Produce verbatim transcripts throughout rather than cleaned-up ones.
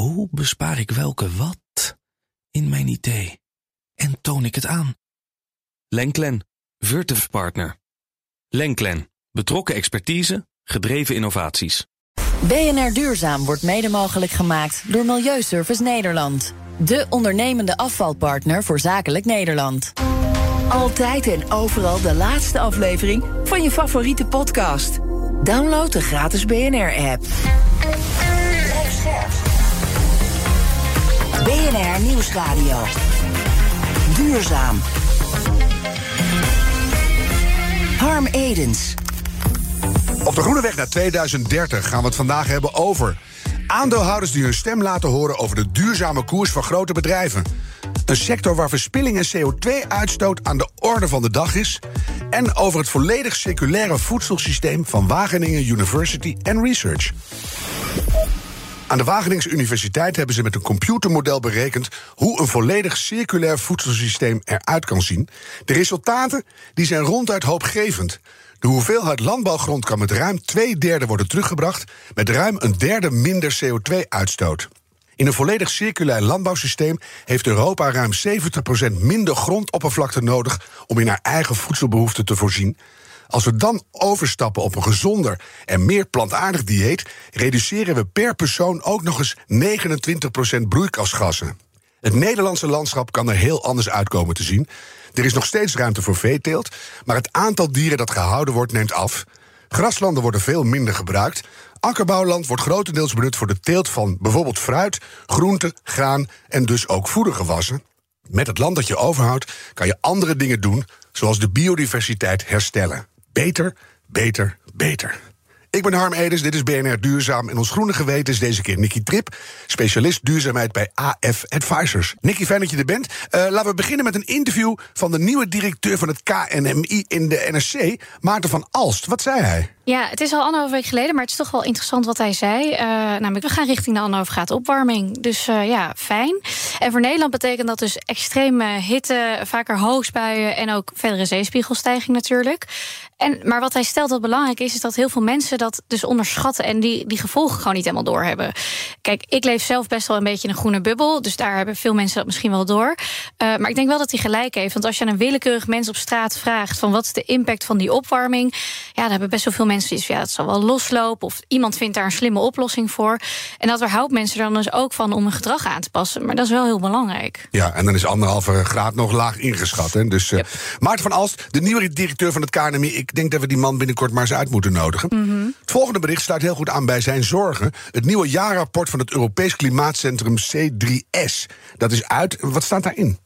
hoe bespaar ik welke wat in mijn I T en toon ik het aan? Lenklen, Virtuf Partner. Lenklen, betrokken expertise, gedreven innovaties. B N R Duurzaam wordt mede mogelijk gemaakt door Milieuservice Nederland. De ondernemende afvalpartner voor zakelijk Nederland. Altijd en overal de laatste aflevering van je favoriete podcast. Download de gratis B N R-app. B N R Nieuwsradio. Duurzaam. Harm Edens. Op de groene weg naar tweeduizend dertig gaan we het vandaag hebben over aandeelhouders die hun stem laten horen over de duurzame koers van grote bedrijven. Een sector waar verspilling en C O twee uitstoot aan de orde van de dag is. En over het volledig circulaire voedselsysteem van Wageningen University and Research. Aan de Wageningse Universiteit hebben ze met een computermodel berekend hoe een volledig circulair voedselsysteem eruit kan zien. De resultaten die zijn ronduit hoopgevend. De hoeveelheid landbouwgrond kan met ruim twee derde worden teruggebracht, met ruim een derde minder C O twee uitstoot. In een volledig circulair landbouwsysteem heeft Europa ruim zeventig procent minder grondoppervlakte nodig om in haar eigen voedselbehoeften te voorzien. Als we dan overstappen op een gezonder en meer plantaardig dieet, reduceren we per persoon ook nog eens negenentwintig procent broeikasgassen. Het Nederlandse landschap kan er heel anders uitkomen te zien. Er is nog steeds ruimte voor veeteelt, maar het aantal dieren dat gehouden wordt neemt af. Graslanden worden veel minder gebruikt. Akkerbouwland wordt grotendeels benut voor de teelt van bijvoorbeeld fruit, groente, graan en dus ook voedergewassen. Met het land dat je overhoudt kan je andere dingen doen, zoals de biodiversiteit herstellen. Beter, beter, beter. Ik ben Harm Edens, dit is B N R Duurzaam. En ons groene geweten is deze keer Nikki Trip, specialist duurzaamheid bij A F Advisors. Nikki, fijn dat je er bent. Uh, laten we beginnen met een interview van de nieuwe directeur van het K N M I in de N R C, Maarten van Alst. Wat zei hij? Ja, het is al anderhalf week geleden, maar het is toch wel interessant wat hij zei. Uh, namelijk, we gaan richting de anderhalf graad opwarming. Dus uh, ja, fijn. En voor Nederland betekent dat dus extreme hitte, vaker hoogspuien en ook verdere zeespiegelstijging natuurlijk. En, maar wat hij stelt dat belangrijk is, is dat heel veel mensen dat dus onderschatten en die, die gevolgen gewoon niet helemaal doorhebben. Kijk, ik leef zelf best wel een beetje in een groene bubbel, dus daar hebben veel mensen dat misschien wel door. Uh, maar ik denk wel dat hij gelijk heeft, want als je aan een willekeurig mens op straat vraagt van wat is de impact van die opwarming, ja, dan hebben best wel veel mensen mensen is, ja, het zal wel loslopen of iemand vindt daar een slimme oplossing voor. En dat weerhoudt mensen er dan dus ook van om hun gedrag aan te passen. Maar dat is wel heel belangrijk. Ja, en dan is anderhalve graad nog laag ingeschat. Hè? Dus yep. uh, Maarten van Alst, de nieuwe directeur van het K N M I... ik denk dat we die man binnenkort maar eens uit moeten nodigen. Mm-hmm. Het volgende bericht sluit heel goed aan bij zijn zorgen. Het nieuwe jaarrapport van het Europees Klimaatcentrum C drie S. Dat is uit. Wat staat daarin?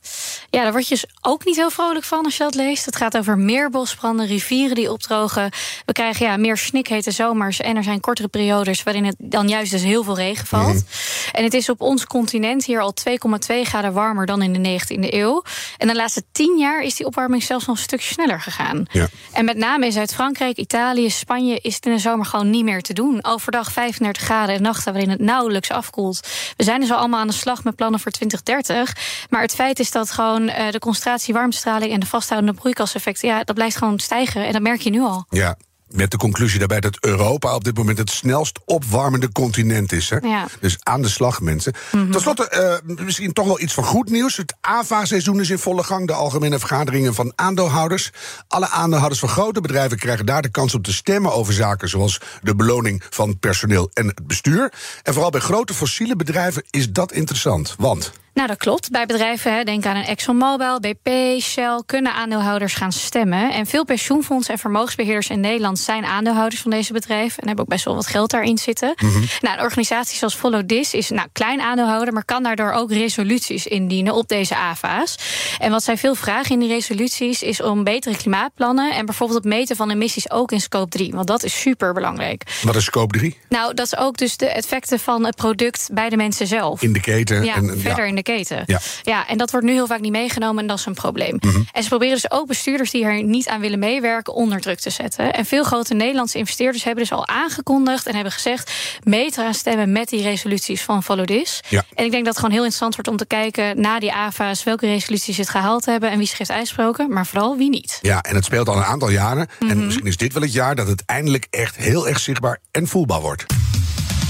Ja, daar word je dus ook niet heel vrolijk van als je dat leest. Het gaat over meer bosbranden, rivieren die opdrogen. We krijgen, ja, meer snikhete zomers en er zijn kortere periodes waarin het dan juist dus heel veel regen valt. Mm-hmm. En het is op ons continent hier al twee komma twee graden warmer dan in de negentiende eeuw. En de laatste tien jaar is die opwarming zelfs nog een stuk sneller gegaan. Ja. En met name in Zuid-Frankrijk, Italië, Spanje is het in de zomer gewoon niet meer te doen. Overdag vijfendertig graden en nachten waarin het nauwelijks afkoelt. We zijn dus al allemaal aan de slag met plannen voor twintig dertig. Maar het feit is dat gewoon de concentratie warmtestraling en de vasthoudende broeikaseffecten, ja, dat blijft gewoon stijgen. En dat merk je nu al. Ja. Met de conclusie daarbij dat Europa op dit moment het snelst opwarmende continent is. Hè? Ja. Dus aan de slag, mensen. Mm-hmm. Ten slotte, uh, misschien toch wel iets van goed nieuws. Het A V A-seizoen is in volle gang. De algemene vergaderingen van aandeelhouders. Alle aandeelhouders van grote bedrijven krijgen daar de kans om te stemmen over zaken zoals de beloning van personeel en het bestuur. En vooral bij grote fossiele bedrijven is dat interessant. Want... Nou, dat klopt. Bij bedrijven, hè, denk aan een ExxonMobil, B P, Shell, kunnen aandeelhouders gaan stemmen. En veel pensioenfondsen en vermogensbeheerders in Nederland zijn aandeelhouders van deze bedrijven en hebben ook best wel wat geld daarin zitten. Mm-hmm. Nou, een organisatie zoals Follow This is nou klein aandeelhouder, maar kan daardoor ook resoluties indienen op deze A V A's. En wat zij veel vragen in die resoluties is om betere klimaatplannen en bijvoorbeeld het meten van emissies ook in scope drie, want dat is super belangrijk. Wat is scope drie? Nou, dat is ook dus de effecten van het product bij de mensen zelf. In de keten. Ja, en, en, verder ja. in de keten. Ja. ja, en dat wordt nu heel vaak niet meegenomen en dat is een probleem. Mm-hmm. En ze proberen dus ook bestuurders die er niet aan willen meewerken onder druk te zetten. En veel grote Nederlandse investeerders hebben dus al aangekondigd en hebben gezegd mee te gaan stemmen met die resoluties van Follow This. Ja. En ik denk dat het gewoon heel interessant wordt om te kijken na die A V A's welke resoluties het gehaald hebben en wie zich heeft uitgesproken, maar vooral wie niet. Ja, en het speelt al een aantal jaren. Mm-hmm. En misschien is dit wel het jaar dat het eindelijk echt heel erg zichtbaar en voelbaar wordt.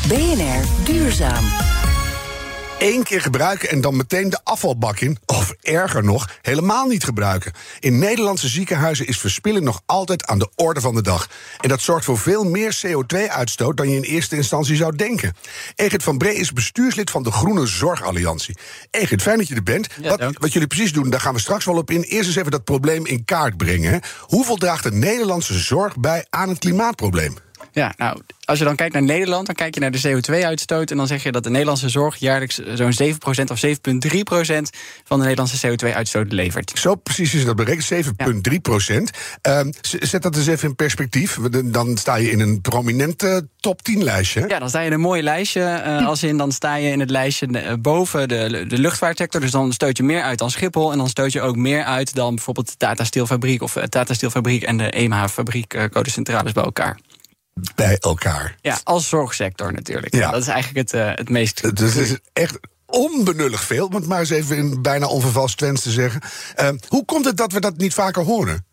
B N R Duurzaam. één keer gebruiken en dan meteen de afvalbak in. Of erger nog, helemaal niet gebruiken. In Nederlandse ziekenhuizen is verspilling nog altijd aan de orde van de dag. En dat zorgt voor veel meer C O twee uitstoot dan je in eerste instantie zou denken. Egid van Bree is bestuurslid van de Groene Zorg Alliantie. Egid, fijn dat je er bent. Ja, wat, wat jullie precies doen, daar gaan we straks wel op in. Eerst eens even dat probleem in kaart brengen. Hoeveel draagt de Nederlandse zorg bij aan het klimaatprobleem? Ja, nou, als je dan kijkt naar Nederland, dan kijk je naar de C O twee uitstoot... en dan zeg je dat de Nederlandse zorg jaarlijks zo'n zeven procent of zeven komma drie procent van de Nederlandse C O twee uitstoot levert. Zo precies is dat berekend, zeven komma drie procent. Ja. Uh, zet dat eens even in perspectief, dan sta je in een prominente top tien lijstje. Ja, dan sta je in een mooi lijstje, uh, als in dan sta je in het lijstje boven de, de luchtvaartsector... dus dan stoot je meer uit dan Schiphol en dan stoot je ook meer uit... dan bijvoorbeeld de Tata Steel fabriek of Tata Steel fabriek en de E M H-fabriek, uh, codecentrales bij elkaar. Bij elkaar. Ja, als zorgsector natuurlijk. Ja. Dat is eigenlijk het, uh, het meest... Het is echt onbenullig veel, om het maar eens even in bijna onvervals Twents te zeggen. Uh, hoe komt het dat we dat niet vaker horen?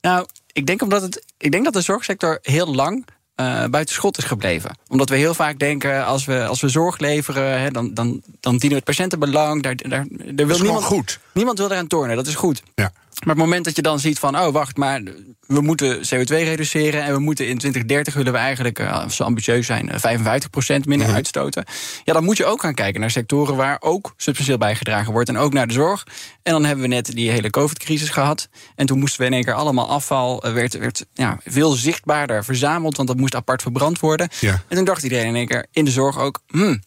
Nou, ik denk, omdat het, ik denk dat de zorgsector heel lang... Uh, buiten schot is gebleven. Omdat we heel vaak denken, als we, als we zorg leveren... Hè, dan, dan, dan dienen we het patiëntenbelang. Daar, daar, daar wil dat is niemand, goed. Niemand wil eraan tornen, dat is goed. Ja. Maar het moment dat je dan ziet van... oh, wacht, maar we moeten C O twee reduceren... en we moeten in twintig dertig willen we eigenlijk, als we ambitieus zijn... vijfenvijftig procent minder mm-hmm. uitstoten. Ja, dan moet je ook gaan kijken naar sectoren... waar ook substantieel bijgedragen wordt en ook naar de zorg. En dan hebben we net die hele covid-crisis gehad. En toen moesten we in één keer allemaal afval... werd, werd ja, veel zichtbaarder verzameld, want dat moest apart verbrand worden. Ja. En toen dacht iedereen in één keer in de zorg ook... Hmm,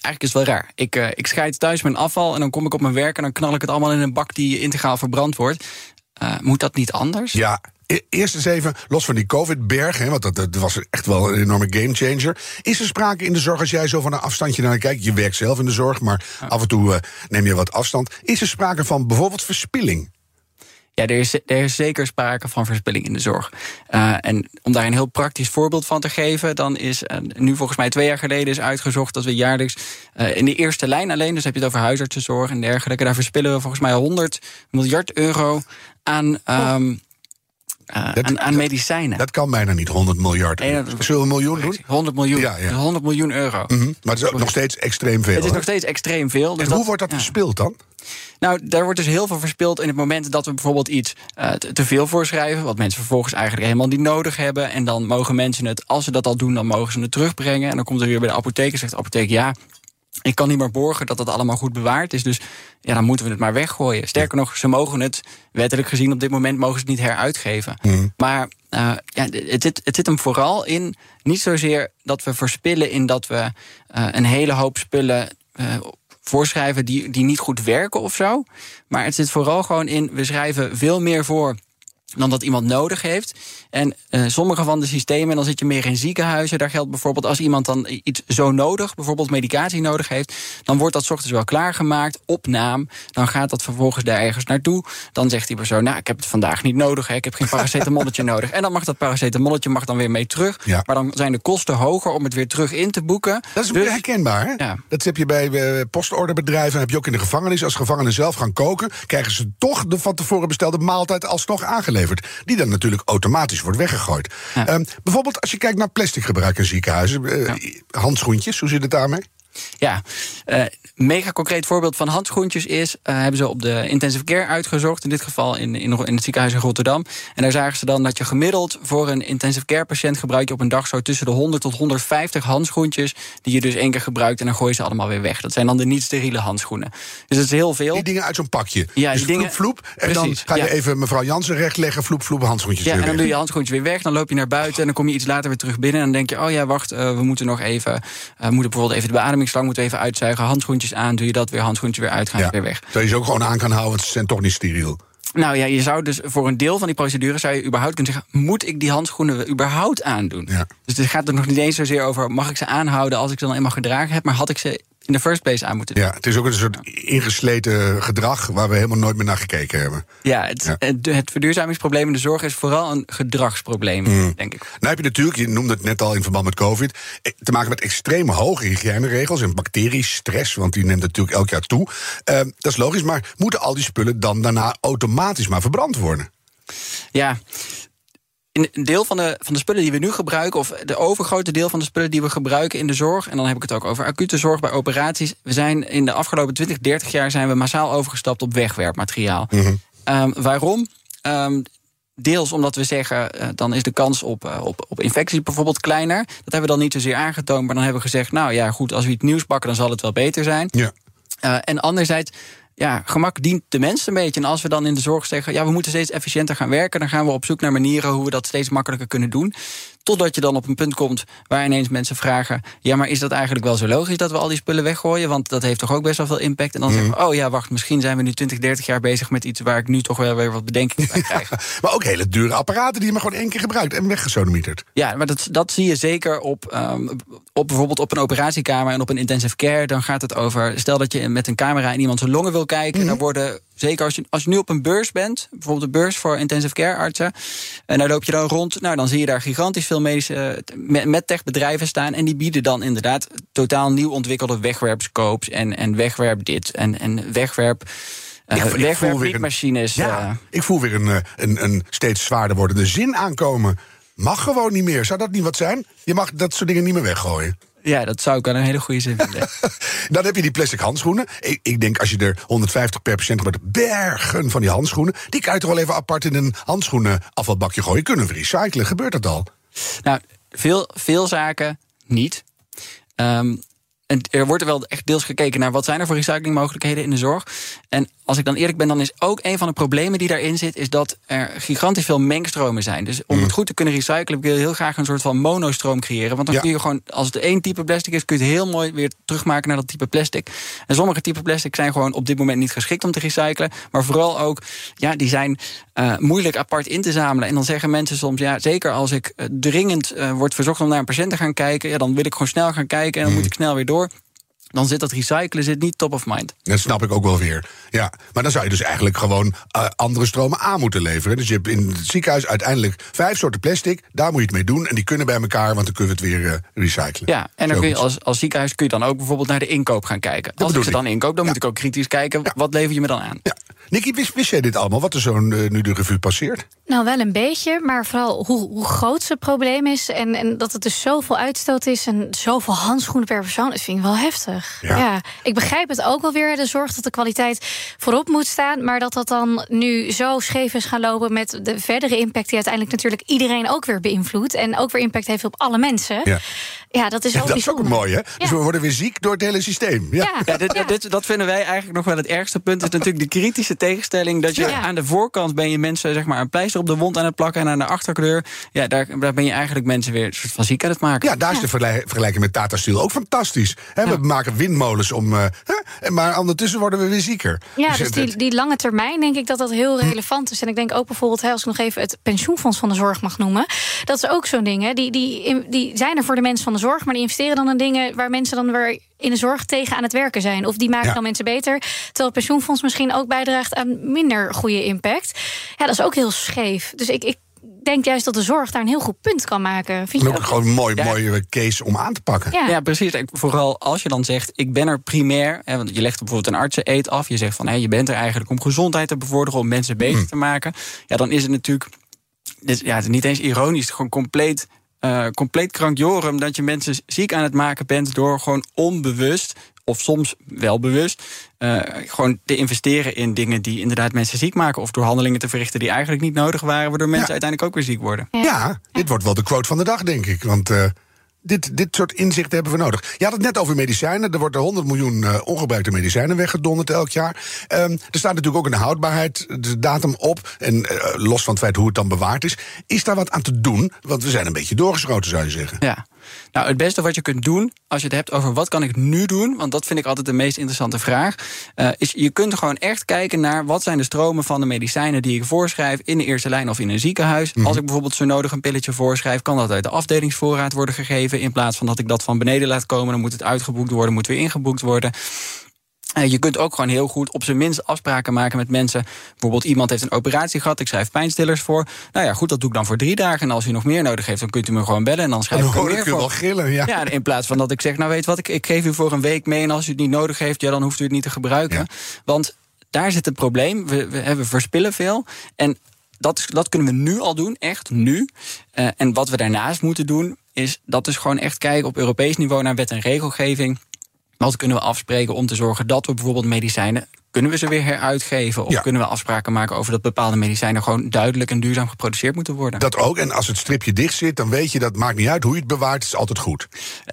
eigenlijk is het wel raar. Ik, uh, ik scheid thuis mijn afval en dan kom ik op mijn werk... en dan knal ik het allemaal in een bak die integraal verbrand wordt. Uh, moet dat niet anders? Ja, e- eerst eens even, los van die covid-berg... Hè, want dat, dat was echt wel een enorme gamechanger... is er sprake in de zorg, als jij zo van een afstandje naar kijkt... je werkt zelf in de zorg, maar oh. af en toe uh, neem je wat afstand... is er sprake van bijvoorbeeld verspilling? Ja, er is, er is zeker sprake van verspilling in de zorg. Uh, en om daar een heel praktisch voorbeeld van te geven... dan is uh, nu volgens mij twee jaar geleden is uitgezocht... dat we jaarlijks uh, in de eerste lijn alleen... dus heb je het over huisartsenzorg en dergelijke... daar verspillen we volgens mij honderd miljard euro aan... Um, Uh, dat, aan, aan medicijnen. Dat kan bijna niet, honderd miljard. Nee, dat, zullen we een miljoen doen? honderd miljoen, ja, ja. honderd miljoen euro. Mm-hmm. Maar het is ook nog steeds extreem veel. Het is he? nog steeds extreem veel. Dus en hoe dat, wordt dat ja. verspild dan? Nou, daar wordt dus heel veel verspild in het moment dat we bijvoorbeeld iets uh, te veel voorschrijven, wat mensen vervolgens eigenlijk helemaal niet nodig hebben. En dan mogen mensen het, als ze dat al doen, dan mogen ze het terugbrengen. En dan komt er weer bij de apotheek en zegt de apotheek ja... ik kan niet meer borgen dat dat allemaal goed bewaard is. Dus ja, dan moeten we het maar weggooien. Sterker nog, ze mogen het, wettelijk gezien op dit moment... mogen ze het niet heruitgeven. Mm. Maar uh, ja, het, zit, het zit hem vooral in... niet zozeer dat we verspillen in dat we uh, een hele hoop spullen... Uh, voorschrijven die, die niet goed werken of zo. Maar het zit vooral gewoon in... we schrijven veel meer voor... dan dat iemand nodig heeft. En uh, sommige van de systemen, dan zit je meer in ziekenhuizen... daar geldt bijvoorbeeld als iemand dan iets zo nodig... bijvoorbeeld medicatie nodig heeft... dan wordt dat 's ochtends wel klaargemaakt, op naam. Dan gaat dat vervolgens daar ergens naartoe. Dan zegt die persoon, nou, ik heb het vandaag niet nodig... Hè, ik heb geen paracetamolletje nodig. En dan mag dat paracetamolletje mag dan weer mee terug. Ja. Maar dan zijn de kosten hoger om het weer terug in te boeken. Dat is dus herkenbaar, hè? Ja. Dat heb je bij uh, postorderbedrijven, dat heb je ook in de gevangenis. Als gevangenen zelf gaan koken... krijgen ze toch de van tevoren bestelde maaltijd alsnog aangeleverd. Die dan natuurlijk automatisch wordt weggegooid. Ja. Um, bijvoorbeeld als je kijkt naar plasticgebruik in ziekenhuizen. Uh, ja. Handschoentjes, hoe zit het daarmee? Ja, uh, mega concreet voorbeeld van handschoentjes is... Uh, hebben ze op de intensive care uitgezocht. In dit geval in, in, in het ziekenhuis in Rotterdam. En daar zagen ze dan dat je gemiddeld voor een intensive care patiënt... gebruik je op een dag zo tussen de honderd tot honderdvijftig handschoentjes... die je dus één keer gebruikt en dan gooi je ze allemaal weer weg. Dat zijn dan de niet-steriele handschoenen. Dus dat is heel veel. Die dingen uit zo'n pakje. Ja, dus die dingen, floep, floep. En precies, dan ga je ja. even mevrouw Jansen rechtleggen, floep, floep, handschoentjes ja, weer. Ja, en dan doe je handschoentjes weer weg. Dan loop je naar buiten en dan kom je iets later weer terug binnen. En dan denk je, oh ja, wacht, uh, we moeten nog even... Uh, we moeten bijvoorbeeld even de beademing slang moeten even uitzuigen, handschoentjes aan, doe je dat weer, handschoentjes weer uit, gaan ja. weer weg. Terwijl je ze ook gewoon aan kan houden, want ze zijn toch niet steriel. Nou ja, je zou dus voor een deel van die procedure zou je überhaupt kunnen zeggen, moet ik die handschoenen überhaupt aandoen? Ja. Dus het gaat er nog niet eens zozeer over, mag ik ze aanhouden als ik ze dan eenmaal gedragen heb, maar had ik ze in de first place aan moeten doen. Ja, het is ook een soort ingesleten gedrag waar we helemaal nooit meer naar gekeken hebben. Ja, het, ja. het verduurzamingsprobleem in de zorg is vooral een gedragsprobleem, mm. denk ik. Nou heb je natuurlijk, je noemde het net al in verband met COVID... te maken met extreem hoge hygiëneregels en bacteriestress... want die neemt natuurlijk elk jaar toe. Uh, dat is logisch, maar moeten al die spullen dan daarna automatisch maar verbrand worden? Ja... een deel van de, van de spullen die we nu gebruiken, of de overgrote deel van de spullen die we gebruiken in de zorg, en dan heb ik het ook over acute zorg bij operaties, we zijn in de afgelopen twintig, dertig jaar zijn we massaal overgestapt op wegwerpmateriaal. Mm-hmm. Um, waarom? Um, Deels omdat we zeggen, uh, dan is de kans op, uh, op, op infecties bijvoorbeeld kleiner. Dat hebben we dan niet zozeer aangetoond, maar dan hebben we gezegd, nou ja, goed, als we iets nieuws pakken, dan zal het wel beter zijn. Ja. Uh, en anderzijds, ja, gemak dient de mens een beetje. En als we dan in de zorg zeggen, ja, we moeten steeds efficiënter gaan werken, dan gaan we op zoek naar manieren hoe we dat steeds makkelijker kunnen doen. Totdat je dan op een punt komt waar ineens mensen vragen, ja, maar is dat eigenlijk wel zo logisch dat we al die spullen weggooien? Want dat heeft toch ook best wel veel impact. En dan mm. zeggen we, oh ja, wacht, misschien zijn we nu twintig, dertig jaar bezig met iets waar ik nu toch wel weer wat bedenkingen bij krijg. Ja, maar ook hele dure apparaten die je maar gewoon één keer gebruikt en weggesodemieterd. Ja, maar dat, dat zie je zeker op, um, op bijvoorbeeld op een operatiekamer en op een intensive care. Dan gaat het over, stel dat je met een camera in iemand zijn longen wil kijken, mm. dan worden, zeker als je, als je nu op een beurs bent, bijvoorbeeld de beurs voor intensive care artsen, en daar loop je dan rond, nou dan zie je daar gigantisch veel medische, met techbedrijven staan, en die bieden dan inderdaad totaal nieuw ontwikkelde wegwerpscopes en, en wegwerp dit en, en wegwerp uh, ik, wegwerpmachines. Ja, uh, ik voel weer een, een, een steeds zwaarder wordende zin aankomen. Mag gewoon niet meer. Zou dat niet wat zijn? Je mag dat soort dingen niet meer weggooien. Ja, dat zou ik wel een hele goede zin vinden. Dan heb je die plastic handschoenen. Ik, ik denk, als je er honderdvijftig per patiënt met bergen van die handschoenen, die kan je toch wel even apart in een handschoenenafvalbakje gooien. Kunnen we recyclen? Gebeurt dat al? Nou, veel, veel zaken niet. Um, en er wordt er wel echt deels gekeken naar wat zijn er voor recyclingmogelijkheden in de zorg. En als ik dan eerlijk ben, dan is ook een van de problemen die daarin zit, is dat er gigantisch veel mengstromen zijn. Dus om mm. het goed te kunnen recyclen, wil je heel graag een soort van monostroom creëren. Want dan ja. kun je gewoon, als het één type plastic is, kun je het heel mooi weer terugmaken naar dat type plastic. En sommige type plastic zijn gewoon op dit moment niet geschikt om te recyclen. Maar vooral ook, ja, die zijn uh, moeilijk apart in te zamelen. En dan zeggen mensen soms, ja, zeker als ik uh, dringend uh, word verzocht om naar een patiënt te gaan kijken, ja, dan wil ik gewoon snel gaan kijken en dan mm. moet ik snel weer door. Dan zit dat recyclen zit niet top of mind. Dat snap ik ook wel weer. Ja, maar dan zou je dus eigenlijk gewoon uh, andere stromen aan moeten leveren. Dus je hebt in het ziekenhuis uiteindelijk vijf soorten plastic. Daar moet je het mee doen en die kunnen bij elkaar, want dan kunnen we het weer uh, recyclen. Ja, en dan kun je als, als ziekenhuis kun je dan ook bijvoorbeeld naar de inkoop gaan kijken. Dat als ik ze dan inkoop, dan ja. moet ik ook kritisch kijken, ja. wat lever je me dan aan? Ja. Nikki, wist, wist jij dit allemaal, wat er zo uh, nu de revue passeert? Nou, wel een beetje, maar vooral hoe, hoe groot het probleem is en, en dat het dus zoveel uitstoot is en zoveel handschoenen per persoon, dat vind ik wel heftig. Ja. ja, ik begrijp het ook wel weer. De zorg dat de kwaliteit voorop moet staan, maar dat dat dan nu zo scheef is gaan lopen met de verdere impact die uiteindelijk natuurlijk iedereen ook weer beïnvloedt en ook weer impact heeft op alle mensen. Ja, ja dat is ook, ja, dat is ook mooi, hè? Ja. Dus we worden weer ziek door het hele systeem. Ja, ja. ja, dit, ja. Dit, dat vinden wij eigenlijk nog wel het ergste punt. Het is natuurlijk de kritische tegenstelling dat je ja. aan de voorkant ben je mensen zeg maar een pleister op de wond aan het plakken en aan de achterkleur. Ja, daar, daar ben je eigenlijk mensen weer soort van ziek aan het maken. Ja, daar is ja. de vergelijking met Tata Steel ook fantastisch. He, we ja. maken windmolens om, uh, hè? maar ondertussen worden we weer zieker. Ja, dus, dus die, die lange termijn denk ik dat dat heel relevant is. En ik denk ook bijvoorbeeld, hè, als ik nog even het pensioenfonds van de zorg mag noemen, dat is ook zo'n ding. Hè. Die, die, die zijn er voor de mensen van de zorg, maar die investeren dan in dingen waar mensen dan weer in de zorg tegen aan het werken zijn. Of die maken ja. dan mensen beter, terwijl het pensioenfonds misschien ook bijdraagt aan minder goede impact. Ja, dat is ook heel scheef. Dus ik, ik Ik denk juist dat de zorg daar een heel goed punt kan maken. Vind je ook ook gewoon een mooi, ja. mooie case om aan te pakken. Ja, ja precies. En vooral als je dan zegt, ik ben er primair. Hè, want je legt bijvoorbeeld een artsen-eet af. Je zegt van, hé, je bent er eigenlijk om gezondheid te bevorderen, om mensen beter mm. te maken. Ja, dan is het natuurlijk, dus, ja, het is niet eens ironisch, gewoon compleet, uh, compleet krankjorum dat je mensen ziek aan het maken bent door gewoon onbewust, of soms wel bewust, uh, gewoon te investeren in dingen die inderdaad mensen ziek maken, of door handelingen te verrichten die eigenlijk niet nodig waren, waardoor mensen ja. uiteindelijk ook weer ziek worden. Ja, ja, dit wordt wel de quote van de dag, denk ik. Want uh, dit, dit soort inzichten hebben we nodig. Je had het net over medicijnen. Er worden honderd miljoen uh, ongebruikte medicijnen weggedonderd elk jaar. Um, er staat natuurlijk ook een houdbaarheidsdatum op, en uh, los van het feit hoe het dan bewaard is. Is daar wat aan te doen? Want we zijn een beetje doorgeschoten, zou je zeggen. Ja. Nou, het beste wat je kunt doen, als je het hebt over wat kan ik nu doen, want dat vind ik altijd de meest interessante vraag, uh, is je kunt gewoon echt kijken naar wat zijn de stromen van de medicijnen die ik voorschrijf in de eerste lijn of in een ziekenhuis. Mm-hmm. Als ik bijvoorbeeld zo nodig een pilletje voorschrijf, kan dat uit de afdelingsvoorraad worden gegeven, in plaats van dat ik dat van beneden laat komen, dan moet het uitgeboekt worden, moet weer ingeboekt worden. Je kunt ook gewoon heel goed op zijn minst afspraken maken met mensen. Bijvoorbeeld iemand heeft een operatie gehad, ik schrijf pijnstillers voor. Nou ja, goed, dat doe ik dan voor drie dagen. En als u nog meer nodig heeft, dan kunt u me gewoon bellen. En dan schrijf dan ik er meer ik voor. Wel grillen, ja. Ja, in plaats van dat ik zeg, nou weet wat, ik, ik geef u voor een week mee. En als u het niet nodig heeft, ja, dan hoeft u het niet te gebruiken. Ja. Want daar zit het probleem. We, we, we verspillen veel. En dat, dat kunnen we nu al doen, echt nu. Uh, en wat we daarnaast moeten doen, is dat is gewoon echt kijken op Europees niveau naar wet en regelgeving. Wat kunnen we afspreken om te zorgen dat we bijvoorbeeld medicijnen, kunnen we ze weer heruitgeven? Of ja. kunnen we afspraken maken over dat bepaalde medicijnen gewoon duidelijk en duurzaam geproduceerd moeten worden? Dat ook. En als het stripje dicht zit, dan weet je dat maakt niet uit hoe je het bewaart, is altijd goed.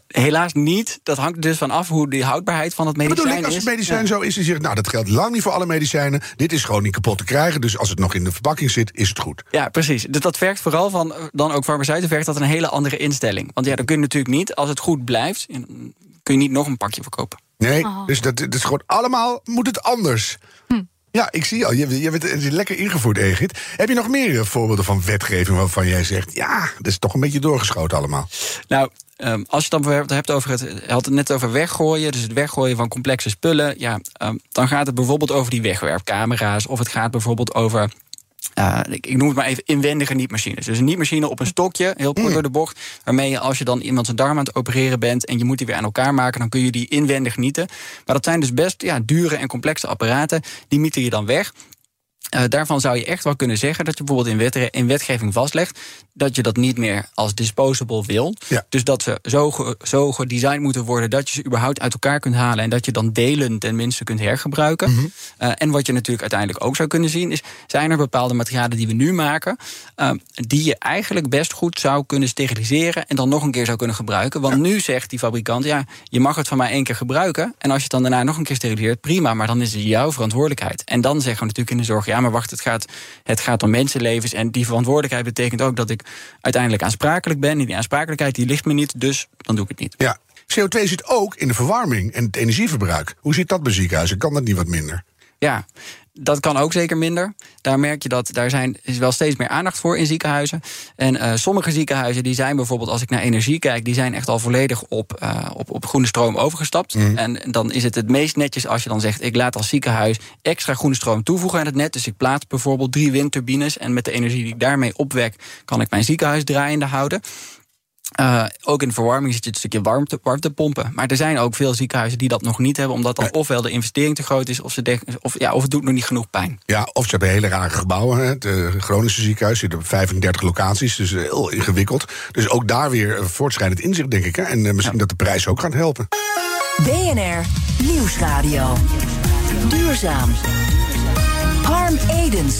Helaas niet. Dat hangt dus van af hoe de houdbaarheid van het medicijn is. Bedoel ik, als het medicijn ja. zo is, dan zeg je, nou, dat geldt lang niet voor alle medicijnen. Dit is gewoon niet kapot te krijgen. Dus als het nog in de verpakking zit, is het goed. Ja, precies. Dus dat vergt vooral van, dan ook farmaceuten, vergt dat een hele andere instelling. Want ja, dan kun je natuurlijk niet, als het goed blijft, kun je niet nog een pakje verkopen. Nee, oh. dus dat, dat is gewoon allemaal, moet het anders. Hm. Ja, ik zie al, je, je bent lekker ingevoerd, Egid. Heb je nog meer voorbeelden van wetgeving waarvan jij zegt, ja, dat is toch een beetje doorgeschoten allemaal? Nou, um, als je het dan hebt over het, je had het net over weggooien, dus het weggooien van complexe spullen, ja, um, dan gaat het bijvoorbeeld over die wegwerpcamera's, of het gaat bijvoorbeeld over, Uh, ik, ik noem het maar even inwendige nietmachines. Dus een nietmachine op een stokje, heel kort door de bocht, waarmee je als je dan iemand zijn darm aan het opereren bent en je moet die weer aan elkaar maken, dan kun je die inwendig nieten. Maar dat zijn dus best ja, dure en complexe apparaten, die nieten je dan weg. Uh, daarvan zou je echt wel kunnen zeggen dat je bijvoorbeeld in, wet, in wetgeving vastlegt dat je dat niet meer als disposable wil. Ja. Dus dat ze zo, ge, zo gedesigned moeten worden dat je ze überhaupt uit elkaar kunt halen en dat je dan delen tenminste kunt hergebruiken. Mm-hmm. Uh, en wat je natuurlijk uiteindelijk ook zou kunnen zien is, zijn er bepaalde materialen die we nu maken uh, die je eigenlijk best goed zou kunnen steriliseren en dan nog een keer zou kunnen gebruiken. Want ja. nu zegt die fabrikant, ja, je mag het van mij één keer gebruiken en als je het dan daarna nog een keer steriliseert, prima, maar dan is het jouw verantwoordelijkheid. En dan zeggen we natuurlijk in de zorg, ja, maar wacht, het gaat, het gaat om mensenlevens. En die verantwoordelijkheid betekent ook dat ik uiteindelijk aansprakelijk ben. En die aansprakelijkheid die ligt me niet, dus dan doe ik het niet. Ja, C O twee zit ook in de verwarming en het energieverbruik. Hoe zit dat bij ziekenhuizen? Kan dat niet wat minder? Ja, dat kan ook zeker minder. Daar merk je dat, daar zijn, is wel steeds meer aandacht voor in ziekenhuizen. En uh, sommige ziekenhuizen, die zijn bijvoorbeeld, als ik naar energie kijk, die zijn echt al volledig op, uh, op, op groene stroom overgestapt. Mm. En dan is het het meest netjes als je dan zegt, ik laat als ziekenhuis extra groene stroom toevoegen aan het net. Dus ik plaats bijvoorbeeld drie windturbines en met de energie die ik daarmee opwek, kan ik mijn ziekenhuis draaiende houden. Uh, ook in de verwarming zit je een stukje warmte, warmtepompen. Maar er zijn ook veel ziekenhuizen die dat nog niet hebben, omdat dan ja. ofwel de investering te groot is, of, ze de, of, ja, of het doet nog niet genoeg pijn. Ja, of ze hebben hele rare gebouwen. Hè. Het Groningse ziekenhuis zit op vijfendertig locaties, dus heel ingewikkeld. Dus ook daar weer voortschrijdend inzicht, denk ik. Hè. En uh, misschien ja. dat de prijs ook gaat helpen. B N R Nieuwsradio. Duurzaam. Harm Edens.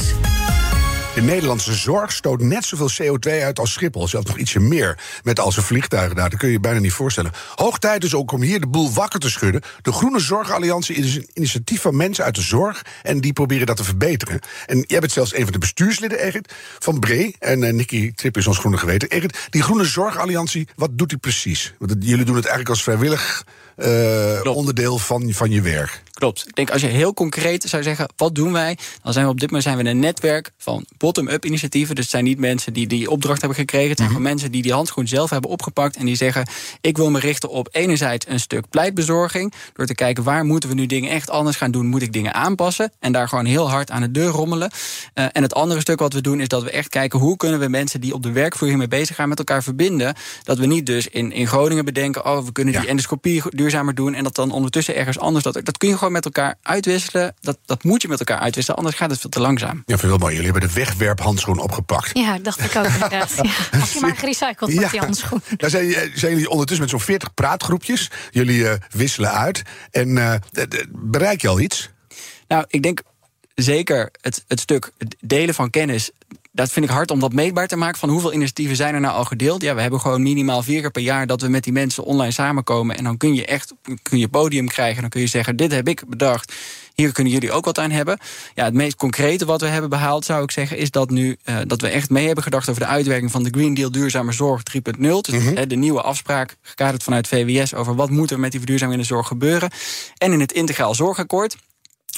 De Nederlandse zorg stoot net zoveel C O twee uit als Schiphol. Zelfs nog ietsje meer. Met al zijn vliegtuigen daar. Dat kun je je bijna niet voorstellen. Hoog tijd dus ook om hier de boel wakker te schudden. De Groene Zorg Alliantie is een initiatief van mensen uit de zorg. En die proberen dat te verbeteren. En jij bent zelfs een van de bestuursleden, Egid van Bree. En uh, Nikki Trip is ons groene geweten. Egid, die Groene Zorg Alliantie, wat doet die precies? Want het, jullie doen het eigenlijk als vrijwillig uh, onderdeel van, van je werk. Klopt. Ik denk als je heel concreet zou zeggen, wat doen wij? Dan zijn we op dit moment zijn we een netwerk van bottom-up initiatieven. Dus het zijn niet mensen die die opdracht hebben gekregen. Het zijn mm-hmm. gewoon mensen die die handschoen zelf hebben opgepakt. En die zeggen, ik wil me richten op enerzijds een stuk pleitbezorging. Door te kijken, waar moeten we nu dingen echt anders gaan doen? Moet ik dingen aanpassen? En daar gewoon heel hard aan de deur rommelen. Uh, en het andere stuk wat we doen is dat we echt kijken, hoe kunnen we mensen die op de werkvloer hiermee bezig gaan met elkaar verbinden? Dat we niet dus in, in Groningen bedenken, oh, we kunnen die ja. endoscopie duurzamer doen. En dat dan ondertussen ergens anders. Dat, dat kun je gewoon met elkaar uitwisselen. Dat, dat moet je met elkaar uitwisselen, anders gaat het veel te langzaam. Ja, veel mooi. Jullie hebben de wegwerphandschoen opgepakt. Ja, dacht ik ook inderdaad. Ja. Als je maar gerecycled wordt, ja. die handschoen. Daar zijn, zijn jullie ondertussen met zo'n veertig praatgroepjes. Jullie uh, wisselen uit. En uh, d- d- bereik je al iets? Nou, ik denk zeker het, het stuk delen van kennis. Dat vind ik hard om dat meetbaar te maken van hoeveel initiatieven zijn er nou al gedeeld. Ja, we hebben gewoon minimaal vier keer per jaar dat we met die mensen online samenkomen. En dan kun je echt kun je podium krijgen. Dan kun je zeggen, dit heb ik bedacht. Hier kunnen jullie ook wat aan hebben. Ja, het meest concrete wat we hebben behaald, zou ik zeggen, is dat nu uh, dat we echt mee hebben gedacht over de uitwerking van de Green Deal Duurzame Zorg drie punt nul. Dus mm-hmm. de, de nieuwe afspraak, gekaderd vanuit V W S, over wat moet er met die verduurzaming in de zorg gebeuren. En in het Integraal Zorgakkoord.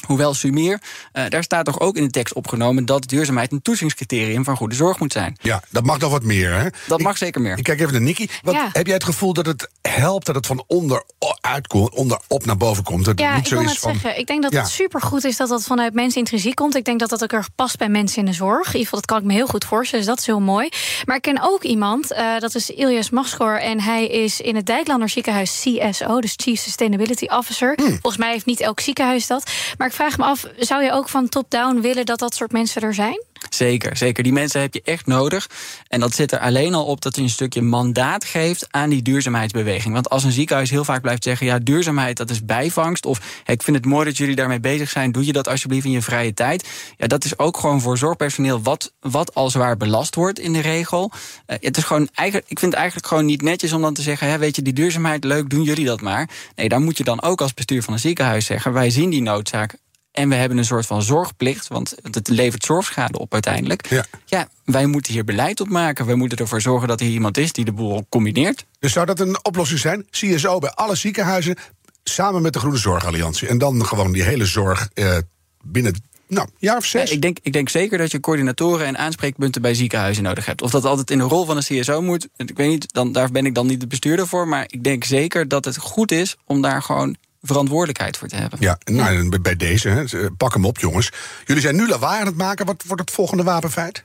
Hoewel Sumier, uh, daar staat toch ook in de tekst opgenomen dat duurzaamheid een toetsingscriterium van goede zorg moet zijn. Ja, dat mag nog wat meer, hè? Dat ik, mag zeker meer. Ik kijk even naar Nikki. Wat, ja. Heb jij het gevoel dat het helpt dat het van onder uitkomt, onderop naar boven komt? Dat ja, niet ik zo wil is het van, zeggen. Ik denk dat ja. het supergoed is dat dat vanuit mensen intrinsiek komt. Ik denk dat dat ook erg past bij mensen in de zorg. In ieder geval, dat kan ik me heel goed voorstellen, dus dat is heel mooi. Maar ik ken ook iemand, uh, dat is Ilyas Maschor, en hij is in het Dijklander ziekenhuis C S O, dus Chief Sustainability Officer. Hmm. Volgens mij heeft niet elk ziekenhuis dat, maar ik vraag me af, zou je ook van top-down willen dat dat soort mensen er zijn? Zeker, zeker. Die mensen heb je echt nodig. En dat zit er alleen al op dat je een stukje mandaat geeft aan die duurzaamheidsbeweging. Want als een ziekenhuis heel vaak blijft zeggen, ja, duurzaamheid, dat is bijvangst. Of hey, ik vind het mooi dat jullie daarmee bezig zijn. Doe je dat alsjeblieft in je vrije tijd. Ja, dat is ook gewoon voor zorgpersoneel wat, wat al zwaar belast wordt in de regel. Uh, het is gewoon eigenlijk, ik vind het eigenlijk gewoon niet netjes om dan te zeggen, hè, weet je, die duurzaamheid, leuk, doen jullie dat maar. Nee, dan moet je dan ook als bestuur van een ziekenhuis zeggen, wij zien die noodzaak. En we hebben een soort van zorgplicht, want het levert zorgschade op uiteindelijk. Ja. ja, wij moeten hier beleid op maken. Wij moeten ervoor zorgen dat er iemand is die de boel combineert. Dus zou dat een oplossing zijn? C S O bij alle ziekenhuizen, samen met de Groene Zorg Alliantie. En dan gewoon die hele zorg eh, binnen... Nou, een jaar of zes. Ja, ik, denk, ik denk zeker dat je coördinatoren en aanspreekpunten bij ziekenhuizen nodig hebt. Of dat altijd in de rol van een C S O moet, ik weet niet, dan, daar ben ik dan niet de bestuurder voor. Maar ik denk zeker dat het goed is om daar gewoon verantwoordelijkheid voor te hebben. Ja, nou, bij deze, hè, pak hem op, jongens. Jullie zijn nu lawaai aan het maken. Wat wordt het volgende wapenfeit?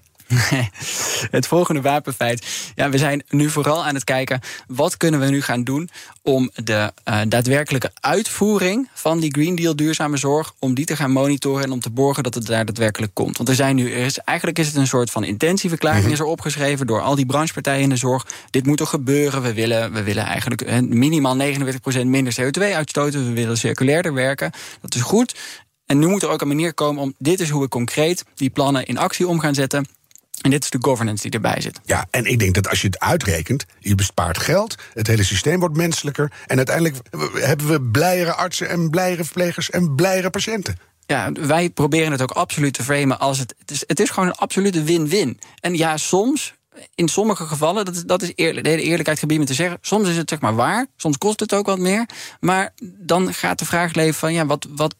Het volgende wapenfeit. Ja, we zijn nu vooral aan het kijken, wat kunnen we nu gaan doen om de uh, daadwerkelijke uitvoering van die Green Deal duurzame zorg, om die te gaan monitoren en om te borgen dat het daar daadwerkelijk komt. Want er zijn nu, er is, eigenlijk is het een soort van intentieverklaring is er opgeschreven door al die branchepartijen in de zorg. Dit moet er gebeuren. We willen, we willen eigenlijk uh, minimaal negenenveertig procent minder C O twee uitstoten. We willen circulairder werken. Dat is goed. En nu moet er ook een manier komen om, dit is hoe we concreet die plannen in actie om gaan zetten. En dit is de governance die erbij zit. Ja, en ik denk dat als je het uitrekent, je bespaart geld, het hele systeem wordt menselijker, en uiteindelijk hebben we blijere artsen en blijere verplegers en blijere patiënten. Ja, wij proberen het ook absoluut te framen als het... Het is, het is gewoon een absolute win-win. En ja, soms, in sommige gevallen, dat is, dat is eerlijk, de hele eerlijkheid gebied me te zeggen, soms is het zeg maar waar, soms kost het ook wat meer, maar dan gaat de vraag leven van, ja, wat, wat,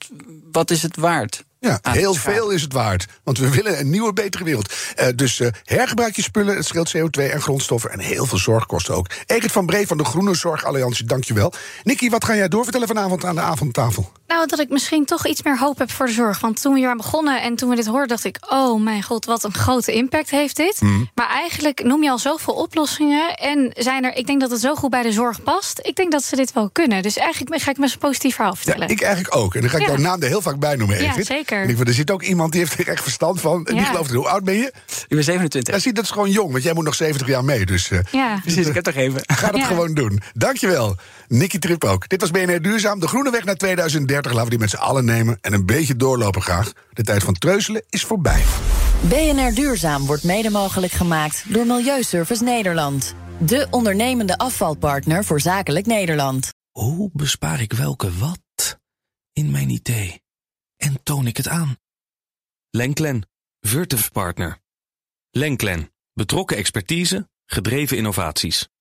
wat is het waard? Ja, heel veel is het waard. Want we willen een nieuwe, betere wereld. Uh, dus uh, hergebruik je spullen, het scheelt C O twee en grondstoffen en heel veel zorgkosten ook. Egid van Bree van de Groene Zorg Alliantie, dankjewel. Nikki, wat ga jij doorvertellen vanavond aan de avondtafel? Nou, dat ik misschien toch iets meer hoop heb voor de zorg. Want toen we hier aan begonnen en toen we dit hoorden, dacht ik, oh mijn god, wat een grote impact heeft dit. Mm. Maar eigenlijk noem je al zoveel oplossingen en zijn er, ik denk dat het zo goed bij de zorg past. Ik denk dat ze dit wel kunnen. Dus eigenlijk ga ik me zo'n positief verhaal vertellen. Ja, ik eigenlijk ook. En dan ga ik ja. jouw naam er heel vaak bij noemen, Egid. Ja, zeker. En ik vind, er zit ook iemand die heeft er echt verstand van. Ja. Die gelooft er. Hoe oud ben je? Ik ben zevenentwintig. Ja, zie, dat is gewoon jong, want jij moet nog zeventig jaar mee. Dus, uh, ja, precies, ik heb toch even. Ga dat ja. gewoon doen. Dankjewel. Nikki Trip ook. Dit was B N R Duurzaam, de groene weg naar tweeduizend dertig. Laten we die met z'n allen nemen en een beetje doorlopen graag. De tijd van treuzelen is voorbij. B N R Duurzaam wordt mede mogelijk gemaakt door Milieuservice Nederland. De ondernemende afvalpartner voor zakelijk Nederland. Hoe bespaar ik welke wat in mijn idee? En toon ik het aan. Lenklen, Virtuve Partner. Lenklen, betrokken expertise, gedreven innovaties.